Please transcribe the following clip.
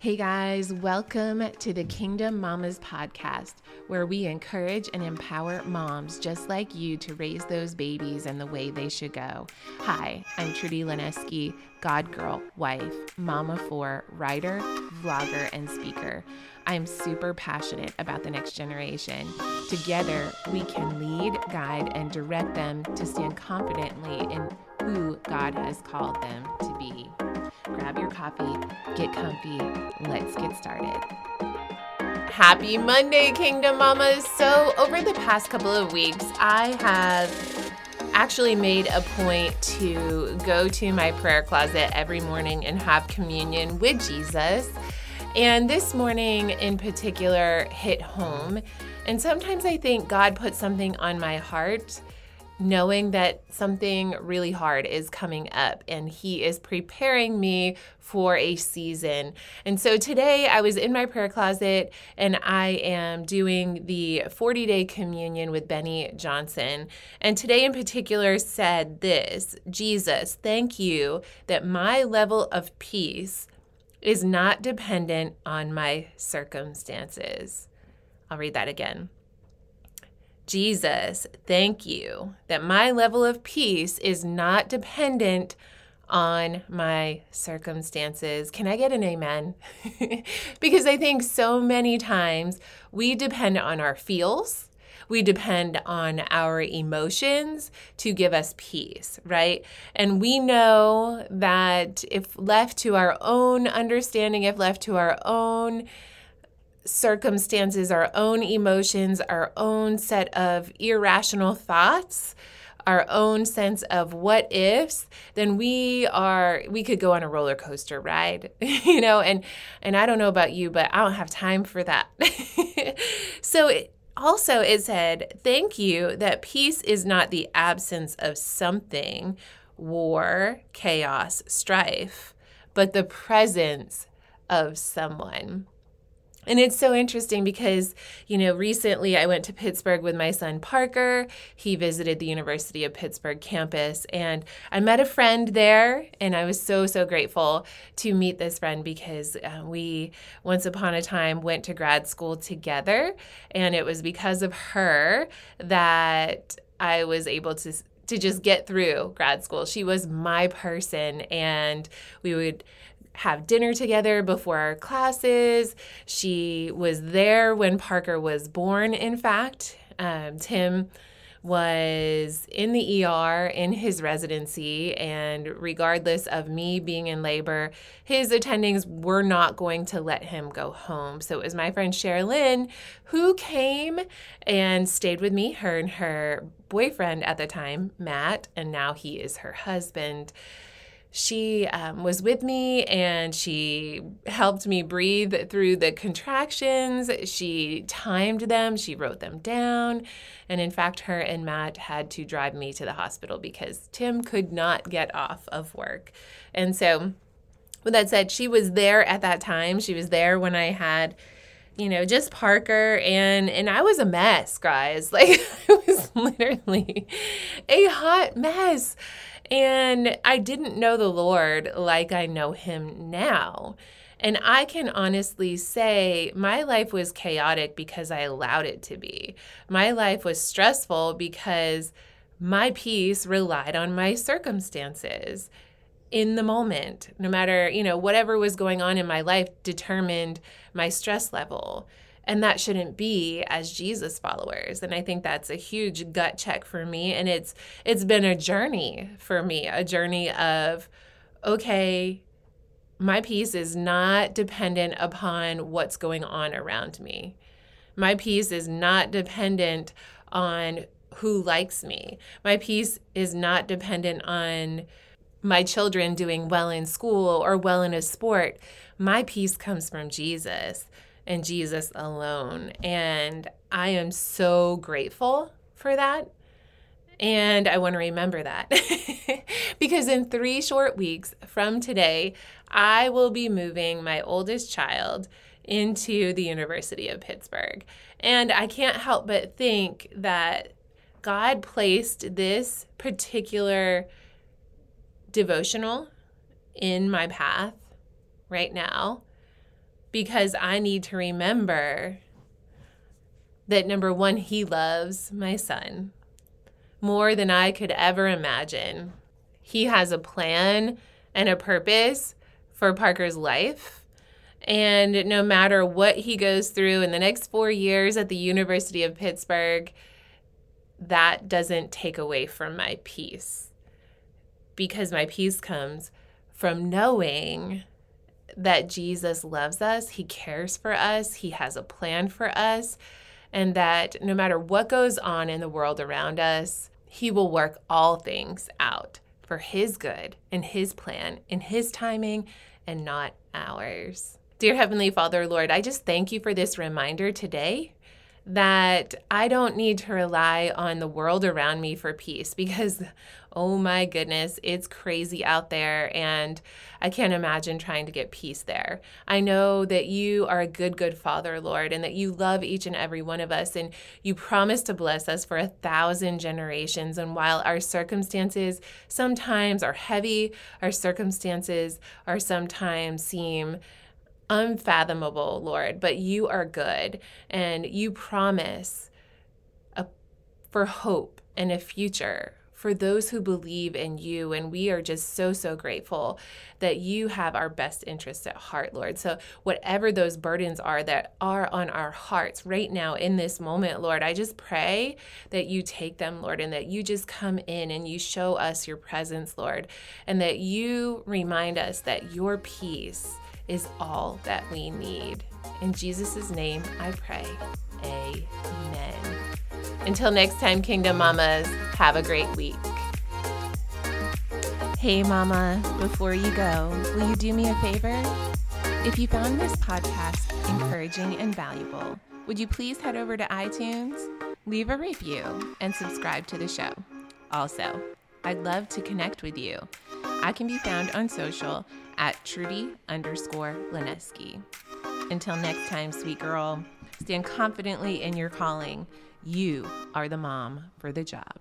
Hey guys, welcome to the Kingdom Mamas podcast, where we encourage and empower moms just like you to raise those babies in the way they should go. Hi, I'm Trudy Lonesky, God girl, wife, mama for, writer, vlogger, and speaker. I'm super passionate about the next generation. Together, we can lead, guide, and direct them to stand confidently in who God has called them to be. Grab your coffee, get comfy, let's get started. Happy Monday, Kingdom Mamas. So over the past couple of weeks, I have actually made a point to go to my prayer closet every morning and have communion with Jesus. And this morning in particular hit home. And sometimes I think God put something on my heart, knowing that something really hard is coming up and he is preparing me for a season. And so today I was in my prayer closet and I am doing the 40-day communion with Benny Johnson. And today in particular said this: Jesus, thank you that my level of peace is not dependent on my circumstances. I'll read that again. Jesus, thank you that my level of peace is not dependent on my circumstances. Can I get an amen? Because I think so many times we depend on our feels, we depend on our emotions to give us peace, right? And we know that if left to our own understanding, if left to our own circumstances, our own emotions, our own set of irrational thoughts, our own sense of what ifs, then we could go on a roller coaster ride, and I don't know about you, but I don't have time for that. So it said, thank you that peace is not the absence of something, war, chaos, strife, but the presence of someone. And it's so interesting because, recently I went to Pittsburgh with my son Parker. He visited the University of Pittsburgh campus, and I met a friend there, and I was so, so grateful to meet this friend because we once upon a time went to grad school together, and it was because of her that I was able to just get through grad school. She was my person, and we would have dinner together before our classes. She was there when Parker was born, in fact. Tim was in the ER in his residency, and regardless of me being in labor, his attendings were not going to let him go home. So it was my friend Sherilyn who came and stayed with me, her and her boyfriend at the time, Matt, and now he is her husband. She was with me, and she helped me breathe through the contractions. She timed them. She wrote them down. And in fact, her and Matt had to drive me to the hospital because Tim could not get off of work. And so with that said, she was there at that time. She was there when I had just Parker, and I was a mess, guys. Like, I was literally a hot mess. And I didn't know the Lord like I know him now. And I can honestly say my life was chaotic because I allowed it to be. My life was stressful because my peace relied on my circumstances in the moment. No matter, whatever was going on in my life determined my stress level. And that shouldn't be as Jesus followers. And I think that's a huge gut check for me. And it's been a journey for me, a journey of, okay, my peace is not dependent upon what's going on around me. My peace is not dependent on who likes me. My peace is not dependent on my children doing well in school or well in a sport. My peace comes from Jesus. And Jesus alone. And I am so grateful for that. And I want to remember that because in 3 short weeks from today, I will be moving my oldest child into the University of Pittsburgh. And I can't help but think that God placed this particular devotional in my path right now because I need to remember that, number one, he loves my son more than I could ever imagine. He has a plan and a purpose for Parker's life. And no matter what he goes through in the next 4 years at the University of Pittsburgh, that doesn't take away from my peace, because my peace comes from knowing that Jesus loves us, he cares for us, he has a plan for us, and that no matter what goes on in the world around us, he will work all things out for his good and his plan and his timing and not ours. Dear Heavenly Father, Lord, I just thank you for this reminder today that I don't need to rely on the world around me for peace, because, oh my goodness, it's crazy out there, and I can't imagine trying to get peace there. I know that you are a good, good Father, Lord, and that you love each and every one of us, and you promise to bless us for 1,000 generations. And while our circumstances sometimes are heavy, our circumstances are sometimes seem unfathomable, Lord, but you are good, and you promise for hope and a future for those who believe in you, and we are just so, so grateful that you have our best interests at heart, Lord. So whatever those burdens are that are on our hearts right now in this moment, Lord, I just pray that you take them, Lord, and that you just come in and you show us your presence, Lord, and that you remind us that your peace is all that we need. In Jesus' name I pray, amen. Until next time, Kingdom Mamas, have a great week. Hey Mama, before you go, will you do me a favor? If you found this podcast encouraging and valuable, would you please head over to iTunes, leave a review, and subscribe to the show? Also, I'd love to connect with you. I can be found on social at Trudy_Lonesky. Until next time, sweet girl, stand confidently in your calling. You are the mom for the job.